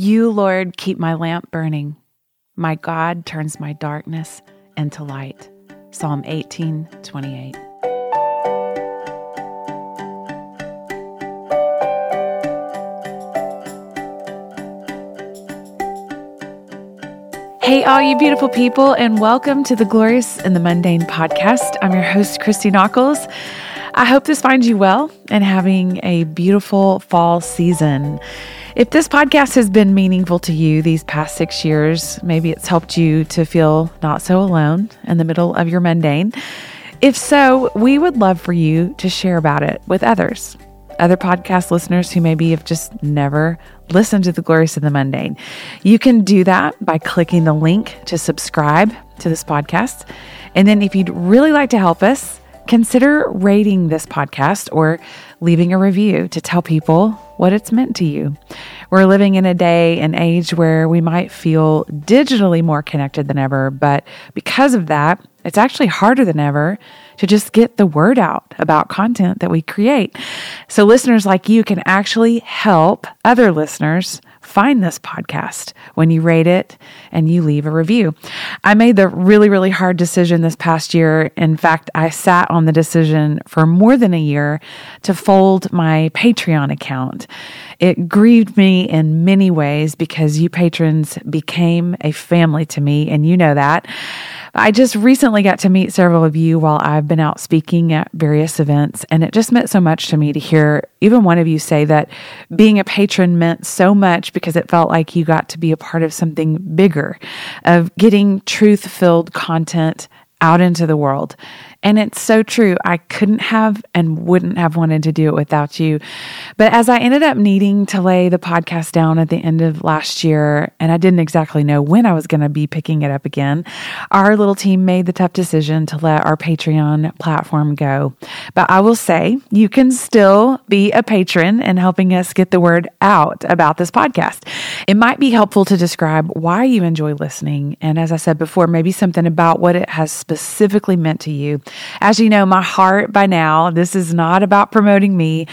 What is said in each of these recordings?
You, Lord, keep my lamp burning. My God turns my darkness into light. Psalm 18:28. Hey, all you beautiful people, and welcome to the Glorious and the Mundane podcast. I'm your host, Christi Knuckles. I hope this finds you well and having a beautiful fall season. If this podcast has been meaningful to you these past 6 years, maybe it's helped you to feel not so alone in the middle of your mundane. If so, we would love for you to share about it with others. Other podcast listeners who maybe have just never listened to The Glorious and the Mundane. You can do that by clicking the link to subscribe to this podcast. And then if you'd really like to help us, consider rating this podcast or leaving a review to tell people what it's meant to you. We're living in a day and age where we might feel digitally more connected than ever, but because of that, it's actually harder than ever to just get the word out about content that we create. So listeners like you can actually help other listeners find this podcast when you rate it and you leave a review. I made the really hard decision this past year. In fact, I sat on the decision for more than a year to fold my Patreon account. It grieved me in many ways because you patrons became a family to me, and you know that. I just recently got to meet several of you while I've been out speaking at various events, and it just meant so much to me to hear even one of you say that being a patron meant so much because it felt like you got to be a part of something bigger, of getting truth-filled content out into the world. And it's so true. I couldn't have and wouldn't have wanted to do it without you. But as I ended up needing to lay the podcast down at the end of last year, and I didn't exactly know when I was going to be picking it up again, our little team made the tough decision to let our Patreon platform go. But I will say, you can still be a patron and helping us get the word out about this podcast. It might be helpful to describe why you enjoy listening. And as I said before, maybe something about what it has specifically meant to you. As you know, my heart by now, this is not about promoting me,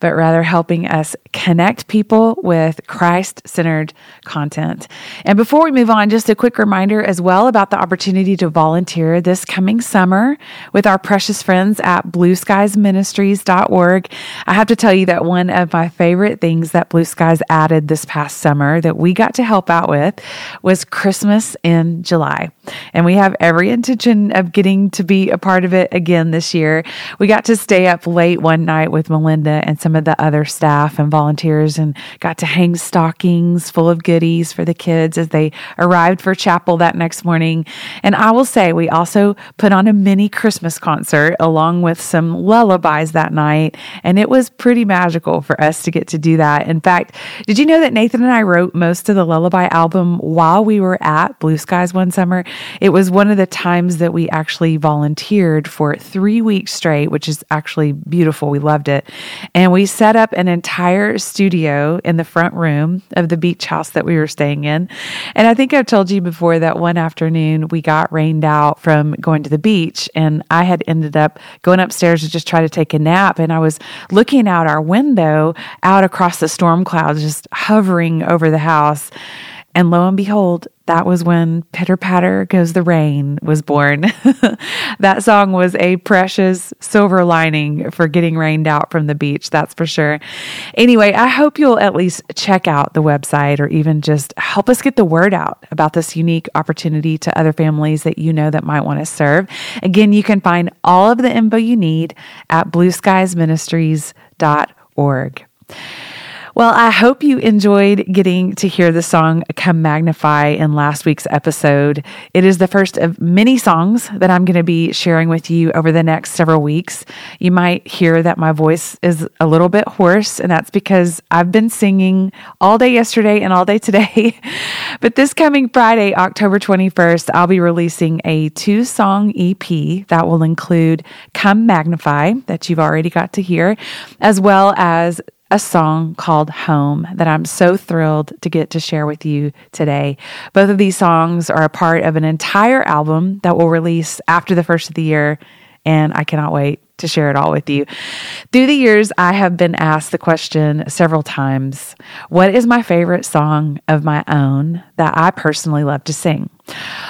but rather helping us connect people with Christ-centered content. And before we move on, just a quick reminder as well about the opportunity to volunteer this coming summer with our precious friends at blueskiesministries.org. I have to tell you that one of my favorite things that Blue Skies added this past summer that we got to help out with was Christmas in July. And we have every intention of getting to be a part of it again this year. We got to stay up late one night with Melinda and some of the other staff and volunteers and got to hang stockings full of goodies for the kids as they arrived for chapel that next morning. And I will say we also put on a mini Christmas concert along with some lullabies that night. And it was pretty magical for us to get to do that. In fact, did you know that Nathan and I wrote most of the lullaby album while we were at Blue Skies one summer? It was one of the times that we actually volunteered for 3 weeks straight, which is actually beautiful. We loved it. And we set up an entire studio in the front room of the beach house that we were staying in. And I think I've told you before that one afternoon we got rained out from going to the beach, and I had ended up going upstairs to just try to take a nap. And I was looking out our window out across the storm clouds, just hovering over the house. And lo and behold, that was when Pitter-Patter Goes the Rain was born. That song was a precious silver lining for getting rained out from the beach, that's for sure. Anyway, I hope you'll at least check out the website or even just help us get the word out about this unique opportunity to other families that you know that might want to serve. Again, you can find all of the info you need at blueskiesministries.org. Well, I hope you enjoyed getting to hear the song Come Magnify in last week's episode. It is the first of many songs that I'm going to be sharing with you over the next several weeks. You might hear that my voice is a little bit hoarse, and that's because I've been singing all day yesterday and all day today. But this coming Friday, October 21st, I'll be releasing a 2-song EP that will include Come Magnify, that you've already got to hear, as well as a song called Home that I'm so thrilled to get to share with you today. Both of these songs are a part of an entire album that will release after the first of the year, and I cannot wait to share it all with you. Through the years, I have been asked the question several times, what is my favorite song of my own that I personally love to sing?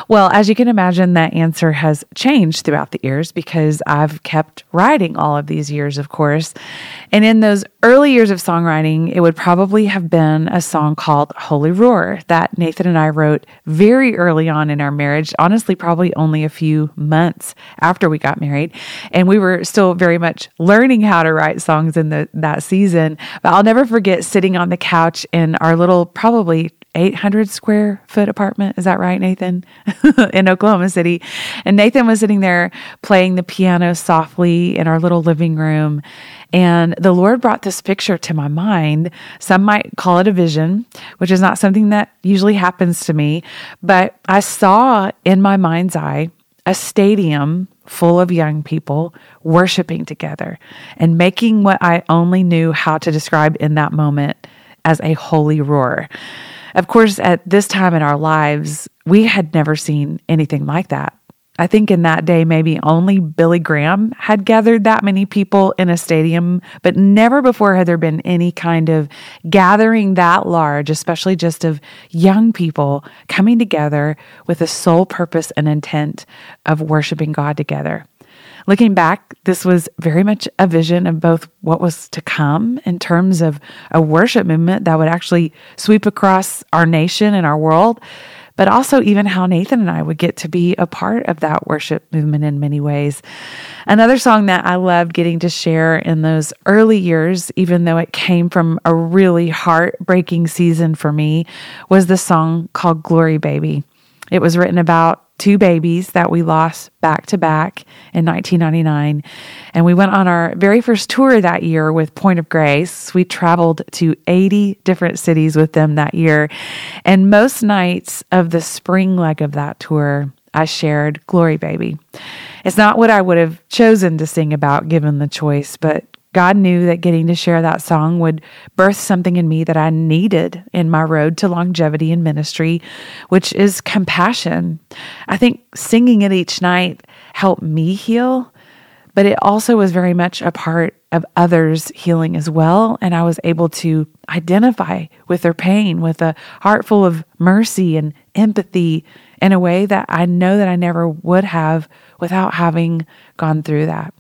Well, as you can imagine, that answer has changed throughout the years because I've kept writing all of these years, of course. And in those early years of songwriting, it would probably have been a song called Holy Roar that Nathan and I wrote very early on in our marriage, honestly, probably only a few months after we got married. And we were still very much learning how to write songs in that season. But I'll never forget sitting on the couch in our little, probably 800 square foot apartment. Is that right, Nathan? In Oklahoma City. And Nathan was sitting there playing the piano softly in our little living room. And the Lord brought this picture to my mind. Some might call it a vision, which is not something that usually happens to me. But I saw in my mind's eye a stadium full of young people worshiping together and making what I only knew how to describe in that moment as a holy roar. Of course, at this time in our lives, we had never seen anything like that. I think in that day, maybe only Billy Graham had gathered that many people in a stadium, but never before had there been any kind of gathering that large, especially just of young people coming together with a sole purpose and intent of worshiping God together. Looking back, this was very much a vision of both what was to come in terms of a worship movement that would actually sweep across our nation and our world, but also even how Nathan and I would get to be a part of that worship movement in many ways. Another song that I loved getting to share in those early years, even though it came from a really heartbreaking season for me, was the song called Glory Baby. It was written about two babies that we lost back to back in 1999. And we went on our very first tour that year with Point of Grace. We traveled to 80 different cities with them that year. And most nights of the spring leg of that tour, I shared Glory Baby. It's not what I would have chosen to sing about given the choice, but God knew that getting to share that song would birth something in me that I needed in my road to longevity in ministry, which is compassion. I think singing it each night helped me heal, but it also was very much a part of others healing as well, and I was able to identify with their pain with a heart full of mercy and empathy in a way that I know that I never would have without having gone through that.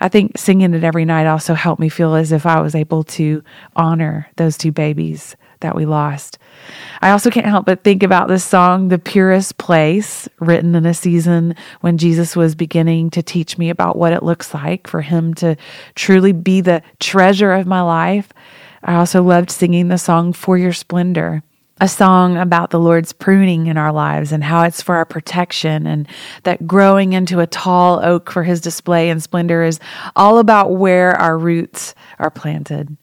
I think singing it every night also helped me feel as if I was able to honor those two babies that we lost. I also can't help but think about this song, The Purest Place, written in a season when Jesus was beginning to teach me about what it looks like for him to truly be the treasure of my life. I also loved singing the song, For Your Splendor, a song about the Lord's pruning in our lives and how it's for our protection, and that growing into a tall oak for his display and splendor is all about where our roots are planted.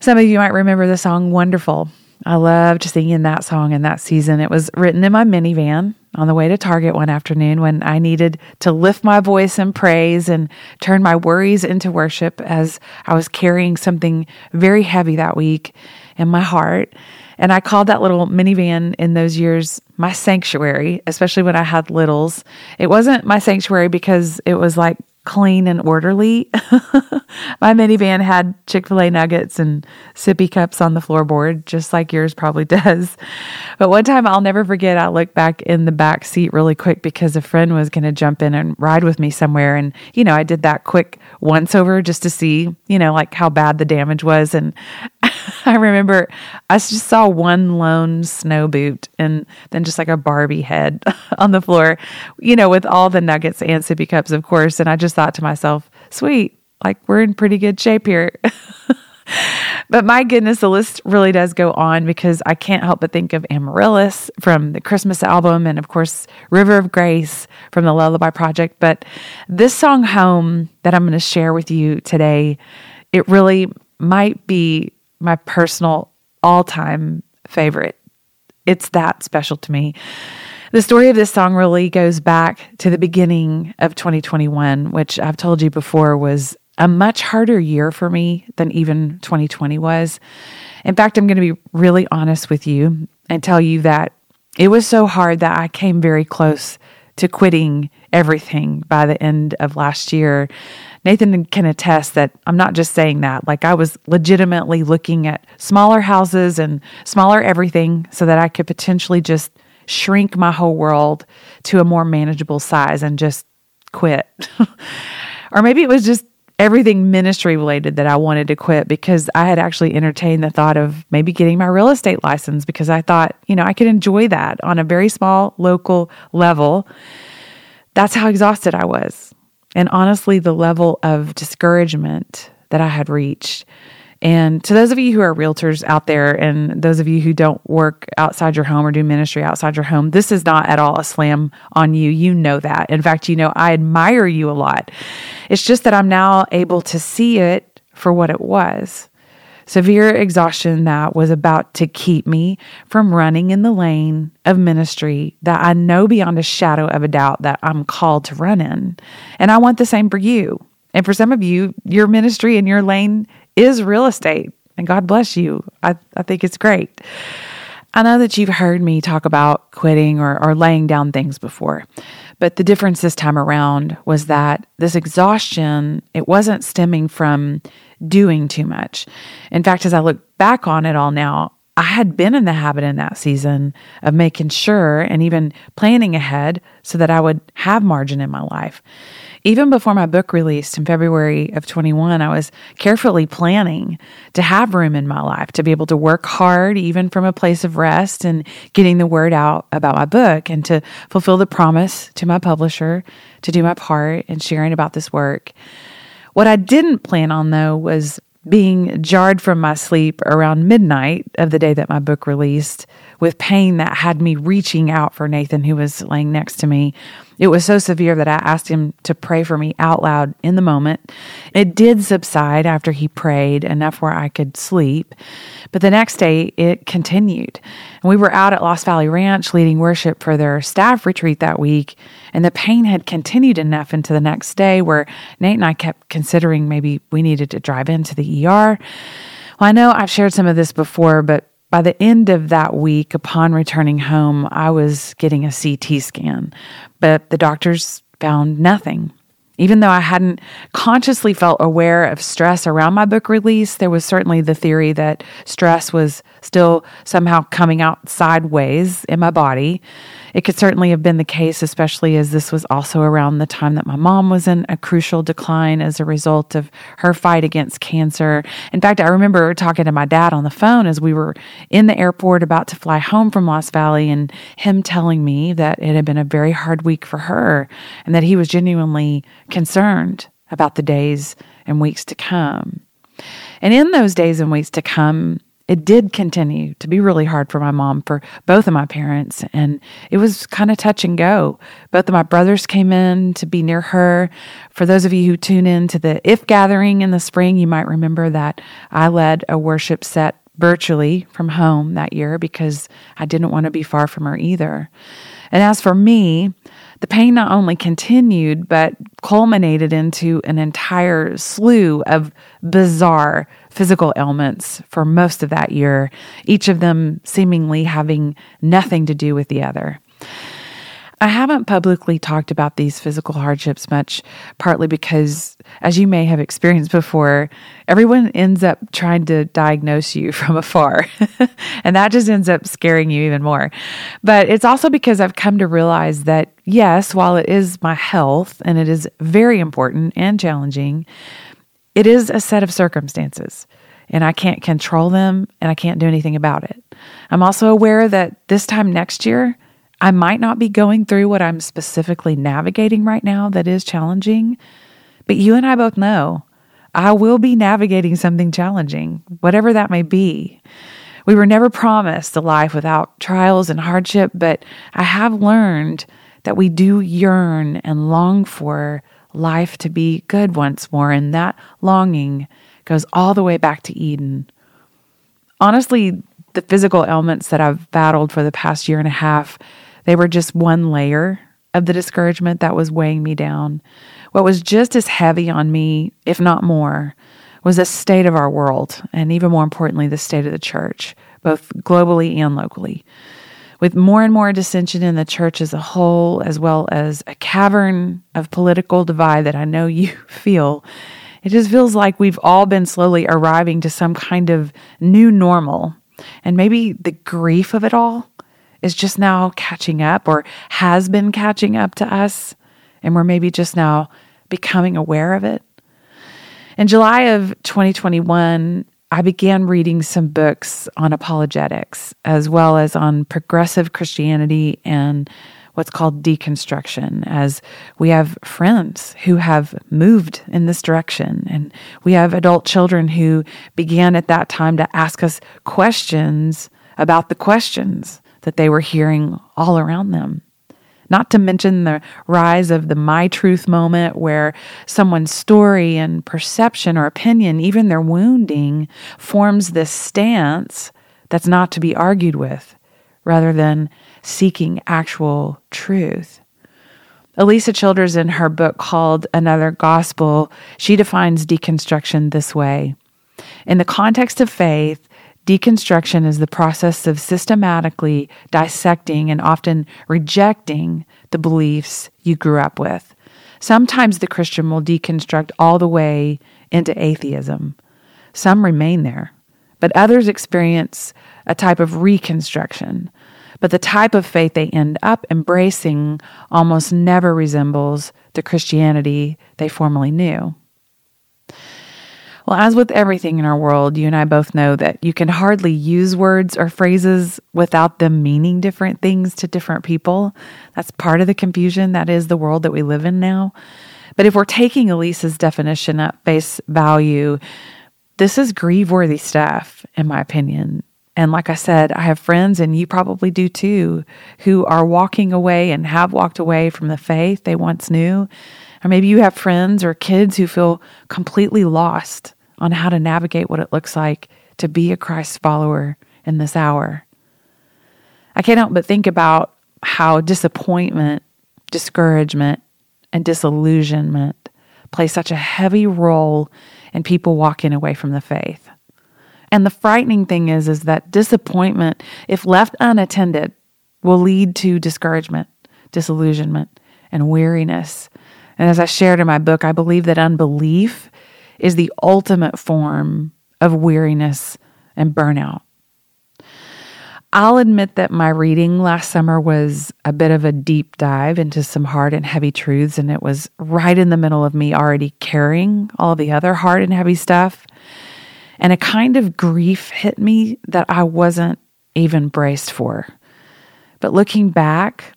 Some of you might remember the song Wonderful. I loved singing that song in that season. It was written in my minivan on the way to Target one afternoon when I needed to lift my voice in praise and turn my worries into worship as I was carrying something very heavy that week in my heart. And I called that little minivan in those years my sanctuary, especially when I had littles. It wasn't my sanctuary because it was like clean and orderly. My minivan had Chick-fil-A nuggets and sippy cups on the floorboard, just like yours probably does. But one time I'll never forget, I looked back in the back seat really quick because a friend was going to jump in and ride with me somewhere. And, you know, I did that quick once over just to see, you know, like how bad the damage was. And I remember I just saw one lone snow boot and then just like a Barbie head on the floor, you know, with all the nuggets and sippy cups, of course. And I just thought to myself, sweet, like we're in pretty good shape here. But my goodness, the list really does go on because I can't help but think of Amaryllis from the Christmas album and, of course, River of Grace from the Lullaby Project. But this song, Home, that I'm going to share with you today, it really might be my personal all-time favorite. It's that special to me. The story of this song really goes back to the beginning of 2021, which I've told you before was a much harder year for me than even 2020 was. In fact, I'm going to be really honest with you and tell you that it was so hard that I came very close to quitting everything by the end of last year. Nathan can attest that I'm not just saying that. Like, I was legitimately looking at smaller houses and smaller everything so that I could potentially just shrink my whole world to a more manageable size and just quit. Or maybe it was just everything ministry related that I wanted to quit, because I had actually entertained the thought of maybe getting my real estate license, because I thought, you know, I could enjoy that on a very small local level. That's how exhausted I was. And honestly, the level of discouragement that I had reached. And to those of you who are realtors out there, and those of you who don't work outside your home or do ministry outside your home, this is not at all a slam on you. You know that. In fact, you know, I admire you a lot. It's just that I'm now able to see it for what it was. Severe exhaustion that was about to keep me from running in the lane of ministry that I know beyond a shadow of a doubt that I'm called to run in. And I want the same for you. And for some of you, your ministry and your lane is real estate. And God bless you. I think it's great. I know that you've heard me talk about quitting or laying down things before, but the difference this time around was that this exhaustion, it wasn't stemming from doing too much. In fact, as I look back on it all now, I had been in the habit in that season of making sure and even planning ahead so that I would have margin in my life. Even before my book released in February of 21, I was carefully planning to have room in my life, to be able to work hard, even from a place of rest, and getting the word out about my book, and to fulfill the promise to my publisher to do my part in sharing about this work. What I didn't plan on, though, was being jarred from my sleep around midnight of the day that my book released with pain that had me reaching out for Nathan, who was laying next to me. It was so severe that I asked him to pray for me out loud in the moment. It did subside after he prayed, enough where I could sleep. But the next day, it continued. And we were out at Lost Valley Ranch leading worship for their staff retreat that week, and the pain had continued enough into the next day where Nate and I kept considering maybe we needed to drive into the ER. Well, I know I've shared some of this before, but by the end of that week, upon returning home, I was getting a CT scan, but the doctors found nothing. Even though I hadn't consciously felt aware of stress around my book release, there was certainly the theory that stress was still somehow coming out sideways in my body. It could certainly have been the case, especially as this was also around the time that my mom was in a crucial decline as a result of her fight against cancer. In fact, I remember talking to my dad on the phone as we were in the airport about to fly home from Lost Valley, and him telling me that it had been a very hard week for her and that he was genuinely concerned about the days and weeks to come. And in those days and weeks to come, it did continue to be really hard for my mom, for both of my parents, and it was kind of touch and go. Both of my brothers came in to be near her. For those of you who tune in to the IF gathering in the spring, you might remember that I led a worship set virtually from home that year because I didn't want to be far from her either. And as for me, the pain not only continued, but culminated into an entire slew of bizarre physical ailments for most of that year, each of them seemingly having nothing to do with the other. I haven't publicly talked about these physical hardships much, partly because, as you may have experienced before, everyone ends up trying to diagnose you from afar, and that just ends up scaring you even more. But it's also because I've come to realize that, yes, while it is my health, and it is very important and challenging, it is a set of circumstances, and I can't control them, and I can't do anything about it. I'm also aware that this time next year, I might not be going through what I'm specifically navigating right now that is challenging, but you and I both know I will be navigating something challenging, whatever that may be. We were never promised a life without trials and hardship, but I have learned that we do yearn and long for life to be good once more, and that longing goes all the way back to Eden. Honestly, the physical ailments that I've battled for the past year and a half, they were just one layer of the discouragement that was weighing me down. What was just as heavy on me, if not more, was the state of our world, and even more importantly, the state of the church, both globally and locally. with more and more dissension in the church as a whole, as well as a cavern of political divide that I know you feel, it just feels like we've all been slowly arriving to some kind of new normal. And maybe the grief of it all is just now catching up or has been catching up to us, and we're maybe just now becoming aware of it. In July of 2021, I began reading some books on apologetics, as well as on progressive Christianity and what's called deconstruction, as we have friends who have moved in this direction, and we have adult children who began at that time to ask us questions about the questions that they were hearing all around them. Not to mention the rise of the My Truth moment, where someone's story and perception or opinion, even their wounding, forms this stance that's not to be argued with, rather than seeking actual truth. Elisa Childers, in her book called Another Gospel, she defines deconstruction this way. In the context of faith, deconstruction is the process of systematically dissecting and often rejecting the beliefs you grew up with. Sometimes the Christian will deconstruct all the way into atheism. Some remain there, but others experience a type of reconstruction. But the type of faith they end up embracing almost never resembles the Christianity they formerly knew. Well, as with everything in our world, you and I both know that you can hardly use words or phrases without them meaning different things to different people. That's part of the confusion that is the world that we live in now. But if we're taking Elisa's definition at face value, this is grieve-worthy stuff, in my opinion. And like I said, I have friends, and you probably do too, who are walking away and have walked away from the faith they once knew. Or maybe you have friends or kids who feel completely lost on how to navigate what it looks like to be a Christ follower in this hour. I can't help but think about how disappointment, discouragement, and disillusionment play such a heavy role in people walking away from the faith. And the frightening thing is that disappointment, if left unattended, will lead to discouragement, disillusionment, and weariness. And as I shared in my book, I believe that unbelief is the ultimate form of weariness and burnout. I'll admit that my reading last summer was a bit of a deep dive into some hard and heavy truths, and it was right in the middle of me already carrying all the other hard and heavy stuff. And a kind of grief hit me that I wasn't even braced for. But looking back,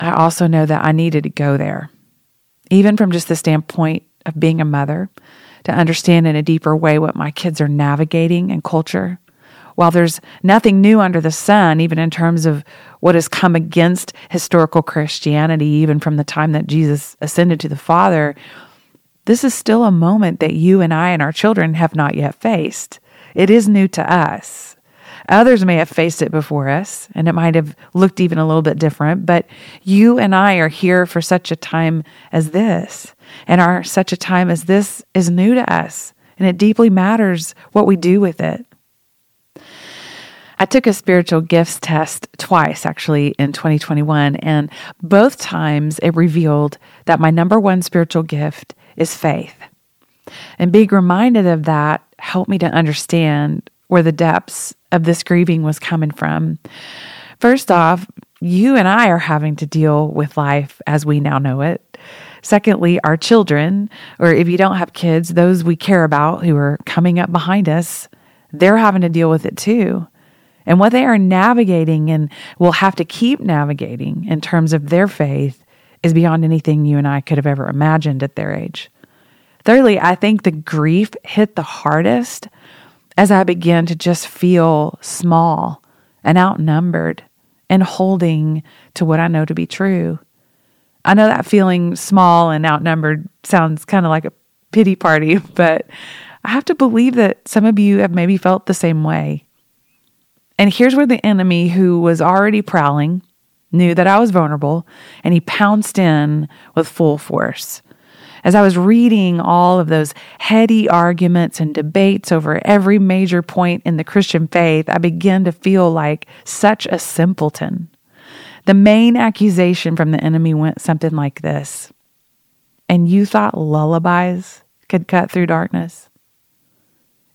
I also know that I needed to go there. Even from just the standpoint of being a mother, to understand in a deeper way what my kids are navigating in culture. While there's nothing new under the sun, even in terms of what has come against historical Christianity, even from the time that Jesus ascended to the Father, this is still a moment that you and I and our children have not yet faced. It is new to us. Others may have faced it before us, and it might have looked even a little bit different, but you and I are here for such a time as this, and our such a time as this is new to us, and it deeply matters what we do with it. I took a spiritual gifts test twice, actually, in 2021, and both times it revealed that my number one spiritual gift is faith. And being reminded of that helped me to understand where the depths of this grieving was coming from. First off, you and I are having to deal with life as we now know it. Secondly, our children, or if you don't have kids, those we care about who are coming up behind us, they're having to deal with it too. And what they are navigating and will have to keep navigating in terms of their faith is beyond anything you and I could have ever imagined at their age. Thirdly, I think the grief hit the hardest as I began to just feel small and outnumbered and holding to what I know to be true. I know that feeling small and outnumbered sounds kind of like a pity party, but I have to believe that some of you have maybe felt the same way. And here's where the enemy, who was already prowling, knew that I was vulnerable, and he pounced in with full force. As I was reading all of those heady arguments and debates over every major point in the Christian faith, I began to feel like such a simpleton. The main accusation from the enemy went something like this: and you thought lullabies could cut through darkness?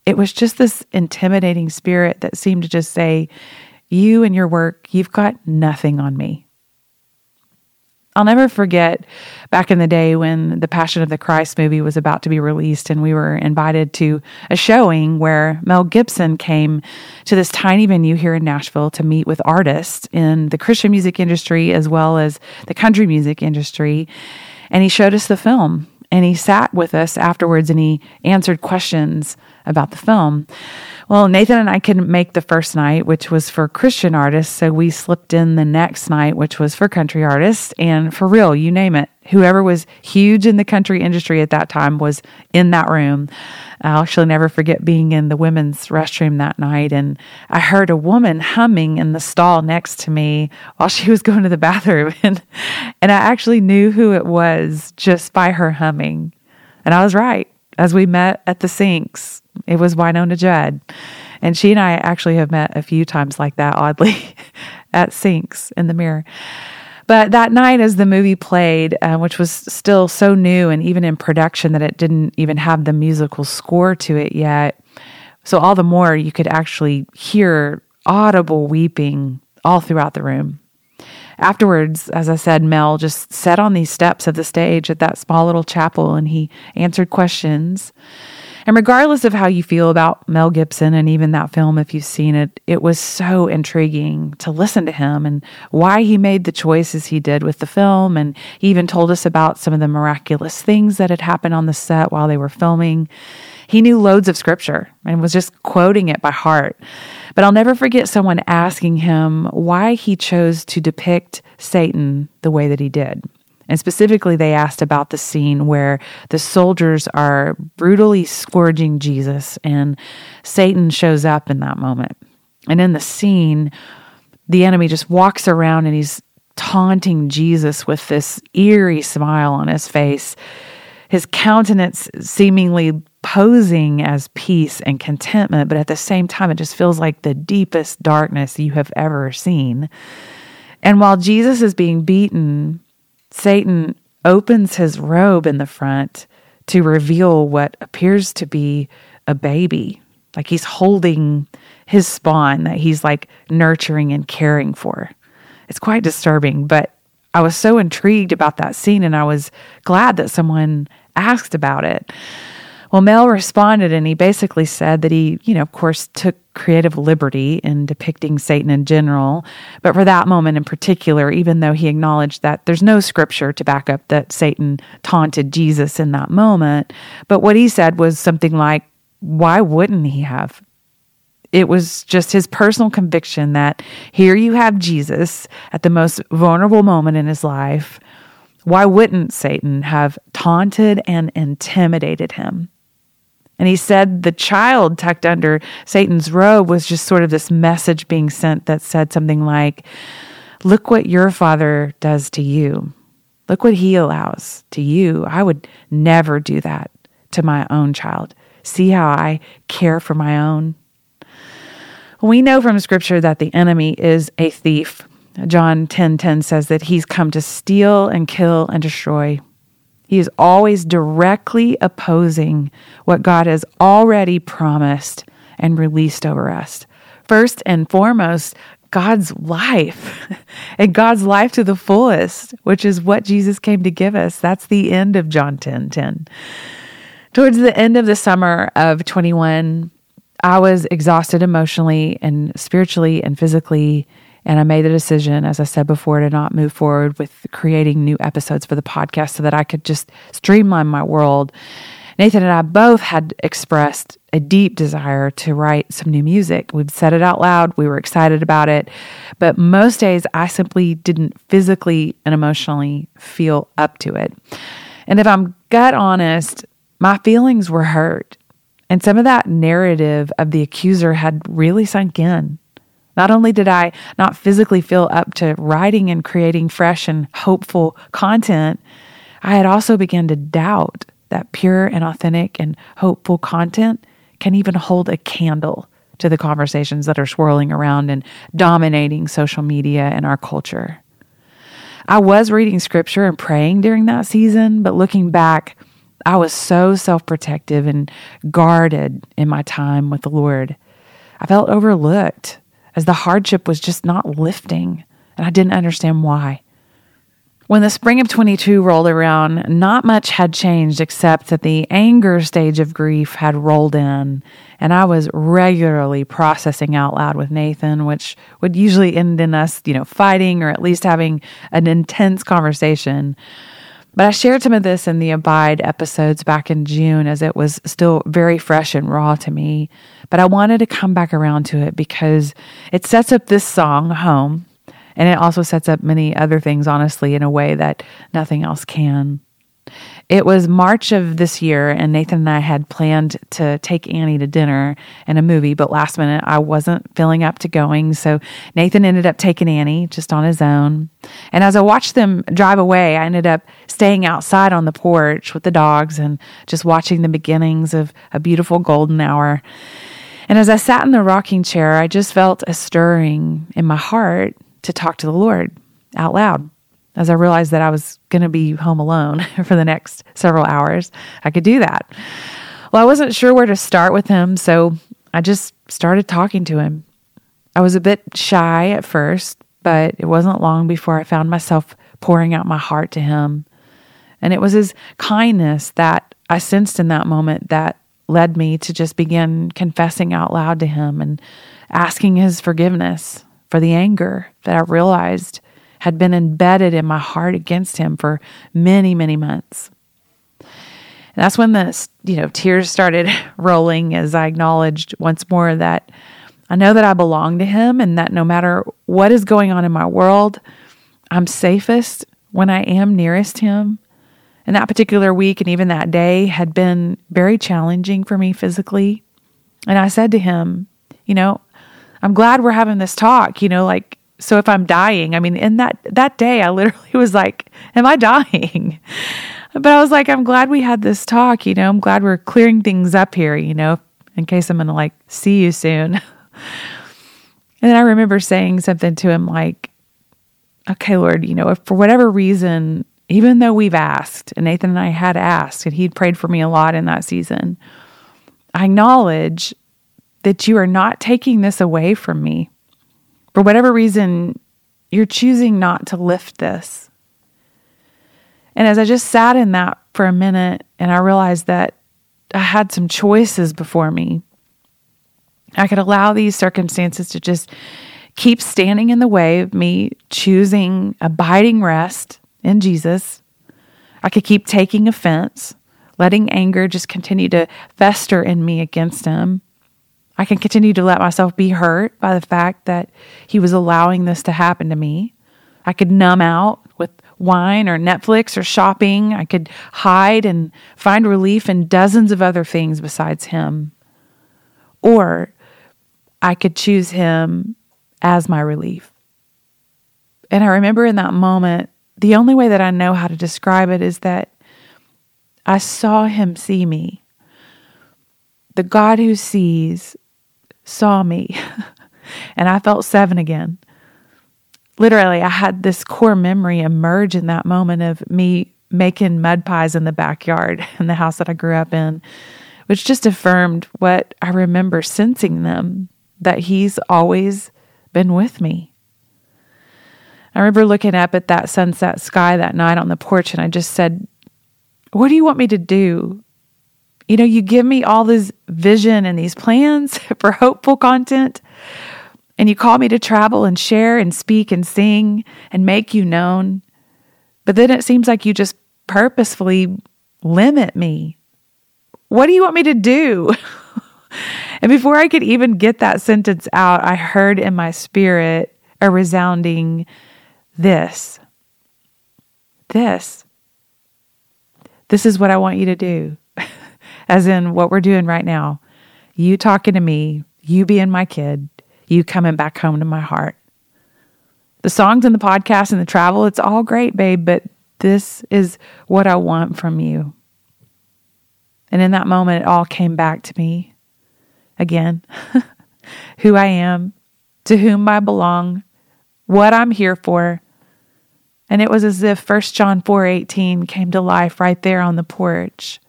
It was just this intimidating spirit that seemed to just say, you and your work, you've got nothing on me. I'll never forget back in the day when the Passion of the Christ movie was about to be released, and we were invited to a showing where Mel Gibson came to this tiny venue here in Nashville to meet with artists in the Christian music industry as well as the country music industry. And he showed us the film, and he sat with us afterwards, and he answered questions about the film. Well, Nathan and I couldn't make the first night, which was for Christian artists, so we slipped in the next night, which was for country artists, and for real, you name it. Whoever was huge in the country industry at that time was in that room. I'll actually never forget being in the women's restroom that night, and I heard a woman humming in the stall next to me while she was going to the bathroom, and I actually knew who it was just by her humming. And I was right. As we met at the sinks, it was Winona Judd. And she and I actually have met a few times like that, oddly, at sinks in the mirror. But that night as the movie played, which was still so new and even in production that it didn't even have the musical score to it yet, so all the more you could actually hear audible weeping all throughout the room. Afterwards, as I said, Mel just sat on these steps of the stage at that small little chapel, and he answered questions. And regardless of how you feel about Mel Gibson and even that film, if you've seen it, it was so intriguing to listen to him and why he made the choices he did with the film. And he even told us about some of the miraculous things that had happened on the set while they were filming. He knew loads of scripture and was just quoting it by heart. But I'll never forget someone asking him why he chose to depict Satan the way that he did. And specifically, they asked about the scene where the soldiers are brutally scourging Jesus, and Satan shows up in that moment. And in the scene, the enemy just walks around and he's taunting Jesus with this eerie smile on his face, his countenance seemingly posing as peace and contentment, but at the same time, it just feels like the deepest darkness you have ever seen. And while Jesus is being beaten, Satan opens his robe in the front to reveal what appears to be a baby. Like he's holding his spawn that he's like nurturing and caring for. It's quite disturbing, but I was so intrigued about that scene, and I was glad that someone asked about it. Well, Mel responded, and he basically said that he, of course, took creative liberty in depicting Satan in general, but for that moment in particular, even though he acknowledged that there's no scripture to back up that Satan taunted Jesus in that moment, but what he said was something like, why wouldn't he have? It was just his personal conviction that here you have Jesus at the most vulnerable moment in his life. Why wouldn't Satan have taunted and intimidated him? And he said the child tucked under Satan's robe was just sort of this message being sent that said something like, look what your father does to you. Look what he allows to you. I would never do that to my own child. See how I care for my own? We know from Scripture that the enemy is a thief. John 10:10 says that he's come to steal and kill and destroy. He is always directly opposing what God has already promised and released over us. First and foremost, God's life, and God's life to the fullest, which is what Jesus came to give us. That's the end of John 10:10. Towards the end of the summer of 21, I was exhausted emotionally and spiritually and physically, and I made the decision, as I said before, to not move forward with creating new episodes for the podcast so that I could just streamline my world. Nathan and I both had expressed a deep desire to write some new music. We'd said it out loud. We were excited about it. But most days, I simply didn't physically and emotionally feel up to it. And if I'm gut honest, my feelings were hurt. And some of that narrative of the accuser had really sunk in. Not only did I not physically feel up to writing and creating fresh and hopeful content, I had also begun to doubt that pure and authentic and hopeful content can even hold a candle to the conversations that are swirling around and dominating social media and our culture. I was reading scripture and praying during that season, but looking back, I was so self-protective and guarded in my time with the Lord. I felt overlooked as the hardship was just not lifting, and I didn't understand why. When the spring of 22 rolled around, not much had changed except that the anger stage of grief had rolled in, and I was regularly processing out loud with Nathan, which would usually end in us, fighting or at least having an intense conversation. But I shared some of this in the Abide episodes back in June as it was still very fresh and raw to me. But I wanted to come back around to it because it sets up this song, Home, and it also sets up many other things, honestly, in a way that nothing else can. It was March of this year, and Nathan and I had planned to take Annie to dinner and a movie, but last minute I wasn't feeling up to going, so Nathan ended up taking Annie just on his own. And as I watched them drive away, I ended up staying outside on the porch with the dogs and just watching the beginnings of a beautiful golden hour. And as I sat in the rocking chair, I just felt a stirring in my heart to talk to the Lord out loud. As I realized that I was going to be home alone for the next several hours, I could do that. Well, I wasn't sure where to start with him, so I just started talking to him. I was a bit shy at first, but it wasn't long before I found myself pouring out my heart to him. And it was his kindness that I sensed in that moment that led me to just begin confessing out loud to him and asking his forgiveness for the anger that I realized had been embedded in my heart against him for many, many months. And that's when the tears started rolling as I acknowledged once more that I know that I belong to him and that no matter what is going on in my world, I'm safest when I am nearest him. And that particular week and even that day had been very challenging for me physically. And I said to him, I'm glad we're having this talk, so if I'm dying, in that day, I literally was like, am I dying? But I was like, I'm glad we had this talk, I'm glad we're clearing things up here, in case I'm going to see you soon. And then I remember saying something to him like, okay, Lord, if for whatever reason, even though we've asked, and Nathan and I had asked, and he'd prayed for me a lot in that season, I acknowledge that you are not taking this away from me. For whatever reason, you're choosing not to lift this. And as I just sat in that for a minute, and I realized that I had some choices before me. I could allow these circumstances to just keep standing in the way of me choosing abiding rest in Jesus. I could keep taking offense, letting anger just continue to fester in me against him. I can continue to let myself be hurt by the fact that he was allowing this to happen to me. I could numb out with wine or Netflix or shopping. I could hide and find relief in dozens of other things besides him. Or I could choose him as my relief. And I remember in that moment, the only way that I know how to describe it is that I saw him see me. The God who sees saw me, and I felt seven again. Literally, I had this core memory emerge in that moment of me making mud pies in the backyard in the house that I grew up in, which just affirmed what I remember sensing them, that he's always been with me. I remember looking up at that sunset sky that night on the porch, and I just said, what do you want me to do? You give me all this vision and these plans for hopeful content, and you call me to travel and share and speak and sing and make you known. But then it seems like you just purposefully limit me. What do you want me to do? And before I could even get that sentence out, I heard in my spirit a resounding This is what I want you to do. As in what we're doing right now, you talking to me, you being my kid, you coming back home to my heart. The songs and the podcast and the travel, it's all great, babe, but this is what I want from you. And in that moment, it all came back to me again, who I am, to whom I belong, what I'm here for, And it was as if 1 John 4:18 came to life right there on the porch.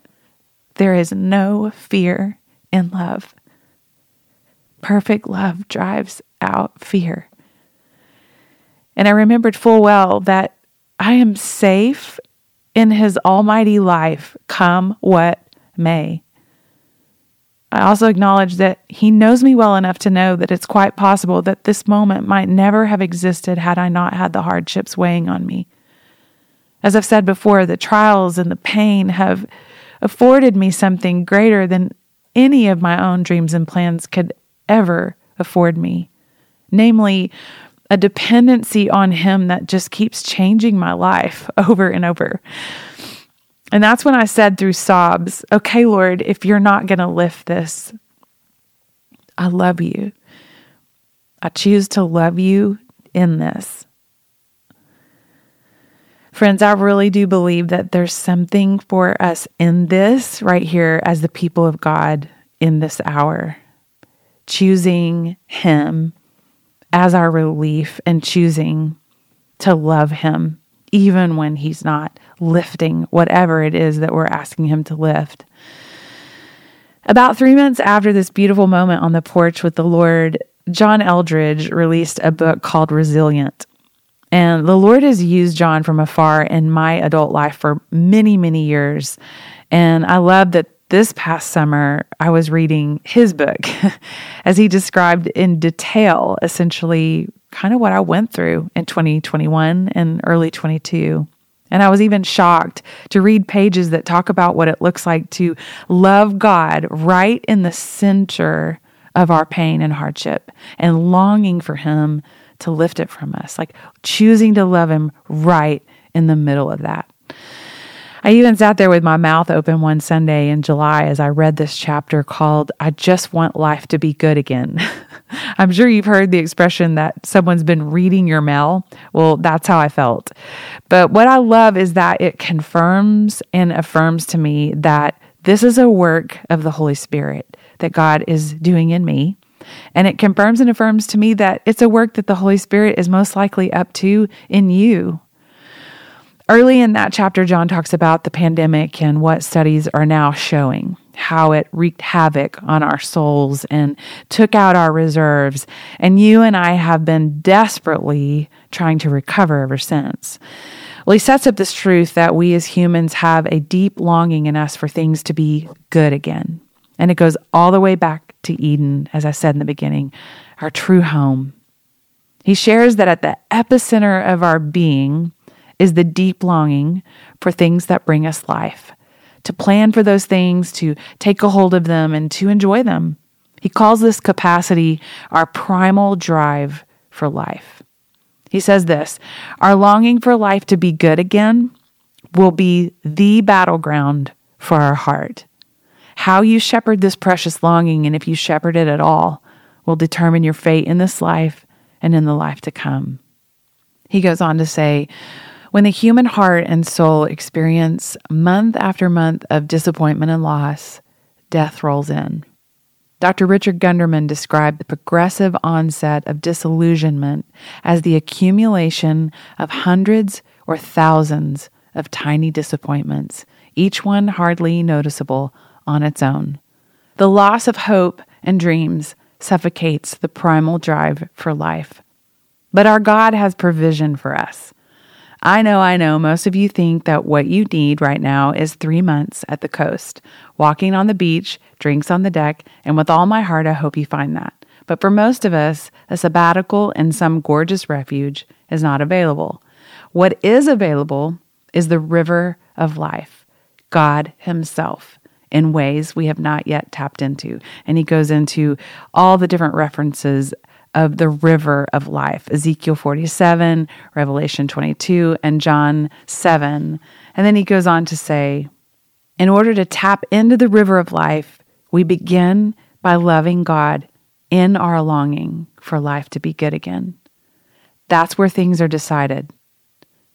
There is no fear in love. Perfect love drives out fear. And I remembered full well that I am safe in His almighty life, come what may. I also acknowledge that He knows me well enough to know that it's quite possible that this moment might never have existed had I not had the hardships weighing on me. As I've said before, the trials and the pain have afforded me something greater than any of my own dreams and plans could ever afford me, namely a dependency on Him that just keeps changing my life over and over. And that's when I said through sobs, okay, Lord, if You're not going to lift this, I love You. I choose to love You in this. Friends, I really do believe that there's something for us in this right here as the people of God in this hour, choosing Him as our relief and choosing to love Him, even when He's not lifting whatever it is that we're asking Him to lift. About 3 months after this beautiful moment on the porch with the Lord, John Eldridge released a book called Resilient. And the Lord has used John from afar in my adult life for many, many years. And I love that this past summer, I was reading his book as he described in detail, essentially kind of what I went through in 2021 and early 22. And I was even shocked to read pages that talk about what it looks like to love God right in the center of our pain and hardship and longing for Him to lift it from us, like choosing to love Him right in the middle of that. I even sat there with my mouth open one Sunday in July as I read this chapter called, I Just Want Life to Be Good Again. I'm sure you've heard the expression that someone's been reading your mail. Well, that's how I felt. But what I love is that it confirms and affirms to me that this is a work of the Holy Spirit that God is doing in me. And it confirms and affirms to me that it's a work that the Holy Spirit is most likely up to in you. Early in that chapter, John talks about the pandemic and what studies are now showing, how it wreaked havoc on our souls and took out our reserves. And you and I have been desperately trying to recover ever since. Well, he sets up this truth that we as humans have a deep longing in us for things to be good again. And it goes all the way back to Eden, as I said in the beginning, our true home. He shares that at the epicenter of our being is the deep longing for things that bring us life, to plan for those things, to take a hold of them, and to enjoy them. He calls this capacity our primal drive for life. He says this, our longing for life to be good again will be the battleground for our heart. How you shepherd this precious longing, and if you shepherd it at all, will determine your fate in this life and in the life to come. He goes on to say, when the human heart and soul experience month after month of disappointment and loss, death rolls in. Dr. Richard Gunderman described the progressive onset of disillusionment as the accumulation of hundreds or thousands of tiny disappointments, each one hardly noticeable on its own. The loss of hope and dreams suffocates the primal drive for life. But our God has provision for us. I know, most of you think that what you need right now is 3 months at the coast, walking on the beach, drinks on the deck, and with all my heart, I hope you find that. But for most of us, a sabbatical and some gorgeous refuge is not available. What is available is the river of life, God Himself, in ways we have not yet tapped into. And he goes into all the different references of the river of life, Ezekiel 47, Revelation 22, and John 7. And then he goes on to say, in order to tap into the river of life, we begin by loving God in our longing for life to be good again. That's where things are decided.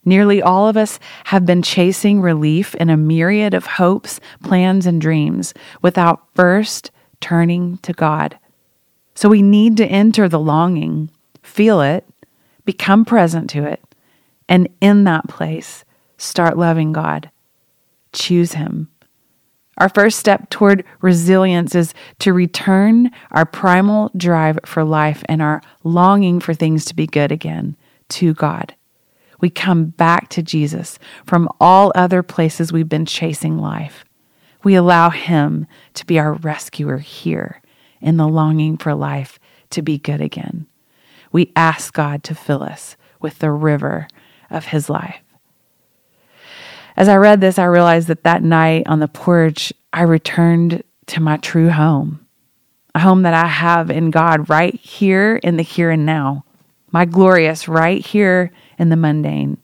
Nearly all of us have been chasing relief in a myriad of hopes, plans, and dreams without first turning to God. So we need to enter the longing, feel it, become present to it, And in that place, start loving God. Choose Him. Our first step toward resilience is to return our primal drive for life and our longing for things to be good again to God. We come back to Jesus from all other places we've been chasing life. We allow Him to be our rescuer here in the longing for life to be good again. We ask God to fill us with the river of His life. As I read this, I realized that night on the porch, I returned to my true home, a home that I have in God right here in the here and now, my glorious right here in the mundane,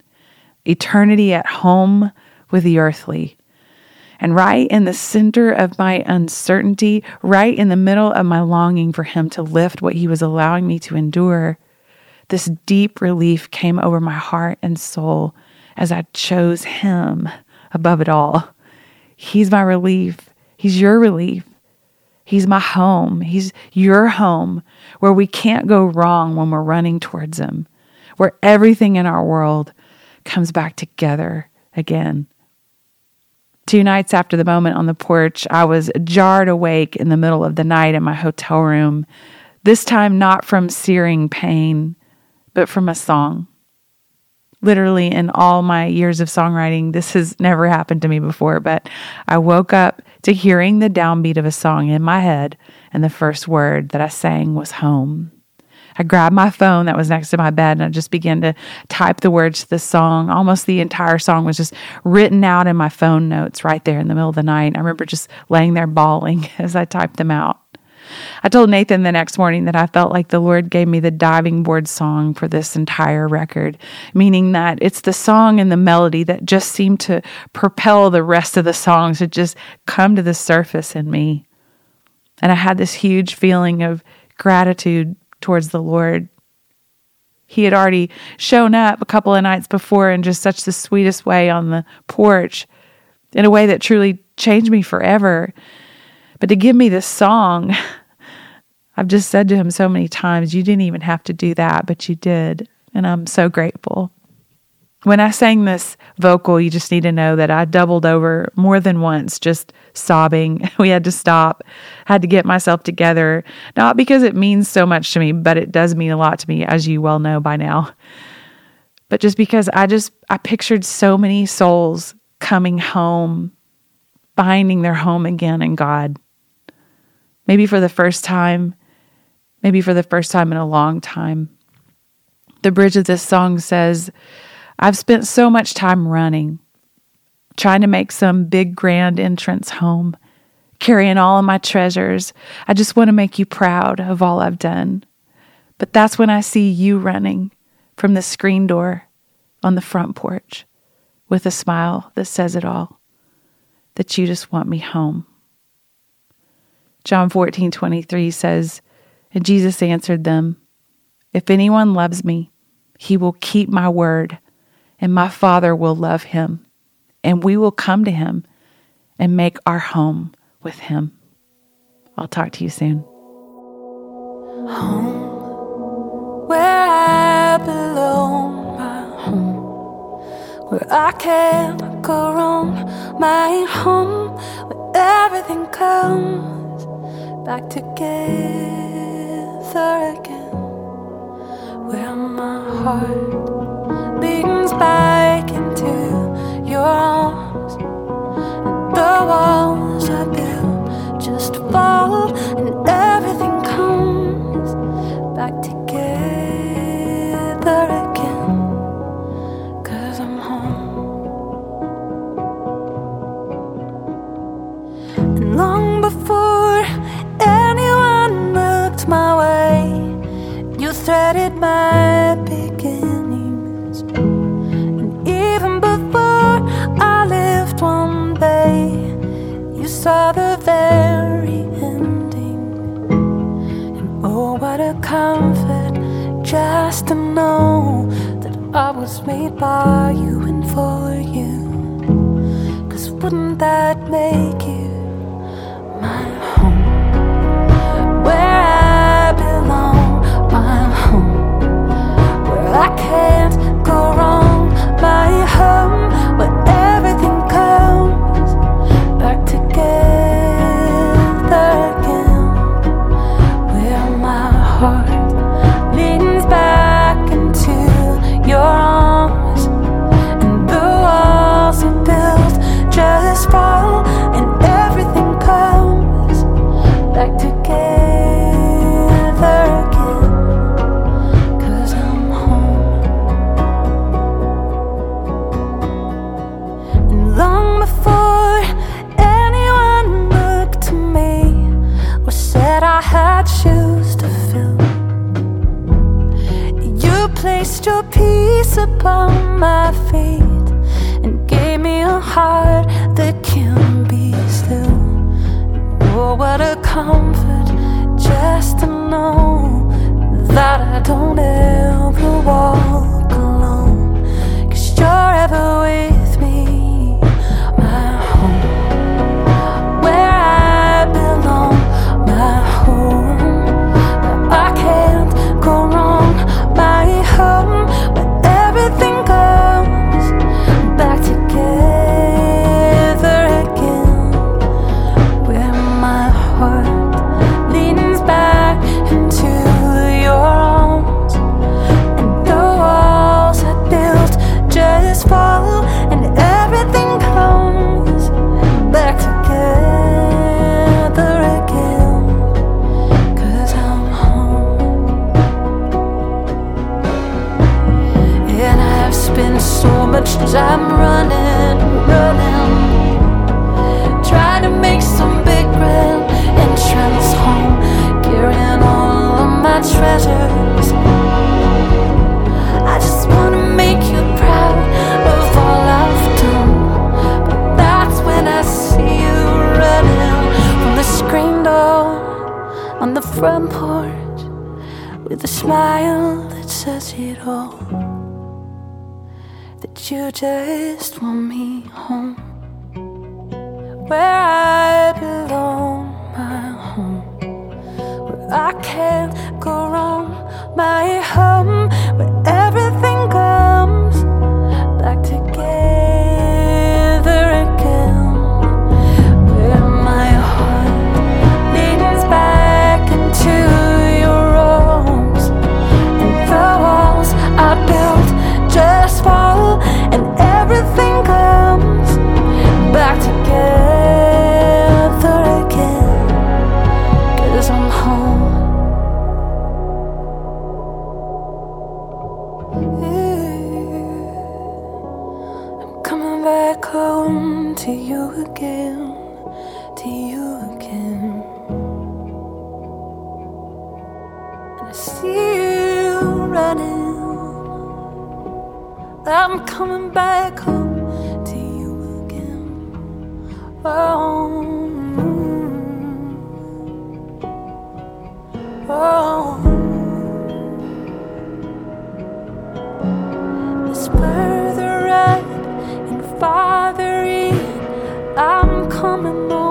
eternity at home with the earthly. And right in the center of my uncertainty, right in the middle of my longing for Him to lift what He was allowing me to endure, this deep relief came over my heart and soul as I chose Him above it all. He's my relief. He's your relief. He's my home. He's your home, where we can't go wrong when we're running towards Him, where everything in our world comes back together again. 2 nights after the moment on the porch, I was jarred awake in the middle of the night in my hotel room, this time not from searing pain, but from a song. Literally, in all my years of songwriting, this has never happened to me before, but I woke up to hearing the downbeat of a song in my head, and the first word that I sang was home. I grabbed my phone that was next to my bed, and I just began to type the words to the song. Almost the entire song was just written out in my phone notes right there in the middle of the night. I remember just laying there bawling as I typed them out. I told Nathan the next morning that I felt like the Lord gave me the diving board song for this entire record, meaning that it's the song and the melody that just seemed to propel the rest of the songs to just come to the surface in me. And I had this huge feeling of gratitude towards the Lord. He had already shown up a couple of nights before in just such the sweetest way on the porch, in a way that truly changed me forever. But to give me this song, I've just said to Him so many times, you didn't even have to do that, but you did. And I'm so grateful. When I sang this vocal, you just need to know that I doubled over more than once, just sobbing. We had to stop, had to get myself together, not because it means so much to me, but it does mean a lot to me, as you well know by now. But just because I pictured so many souls coming home, finding their home again in God. Maybe for the first time in a long time. The bridge of this song says, I've spent so much time running, trying to make some big grand entrance home, carrying all of my treasures. I just want to make you proud of all I've done. But that's when I see you running from the screen door on the front porch with a smile that says it all, that you just want me home. John 14:23 says, and Jesus answered them, if anyone loves me, he will keep my word, and my Father will love him, and we will come to him and make our home with him. I'll talk to you soon. Home, where I belong, my home, where I can't go wrong, my home, where everything comes back together again, where my heart leans back into your arms, and the walls I build just fall, and everything comes back together again, 'cause I'm home. And long before anyone looked my way, you threaded my beginnings, and even before I lived one day, you saw the very ending. And oh, what a comfort just to know that I was made by you and for you, 'cause wouldn't that make you my home, where I belong, my home, where I can't go wrong. peace upon my feet and gave me a heart that can be still. Oh, what a comfort just to know that I don't ever walk alone, 'cause you're ever with me, my home, where I belong, my home. I can't go wrong, my home, but everything goes back together again, where my heart leans back into your arms, and the walls I built just fall, and everything comes back together again. Spend so much time running, trying to make some big grand entrance home, carrying all of my treasures. I just want to make you proud of all I've done, but that's when I see you running from the screen door on the front porch with a smile that says it all. That you just want me home, where I belong, my home, where I can't go wrong, my home, where everything comes back together again, where my heart leans back into your arms, and the walls I built just fall, and everything comes back together again, 'cause I'm home. Yeah. I'm coming back home to you again, to you again. And I see you running, I'm coming back home to you again. Oh, oh. It's further right and farther in. I'm coming home.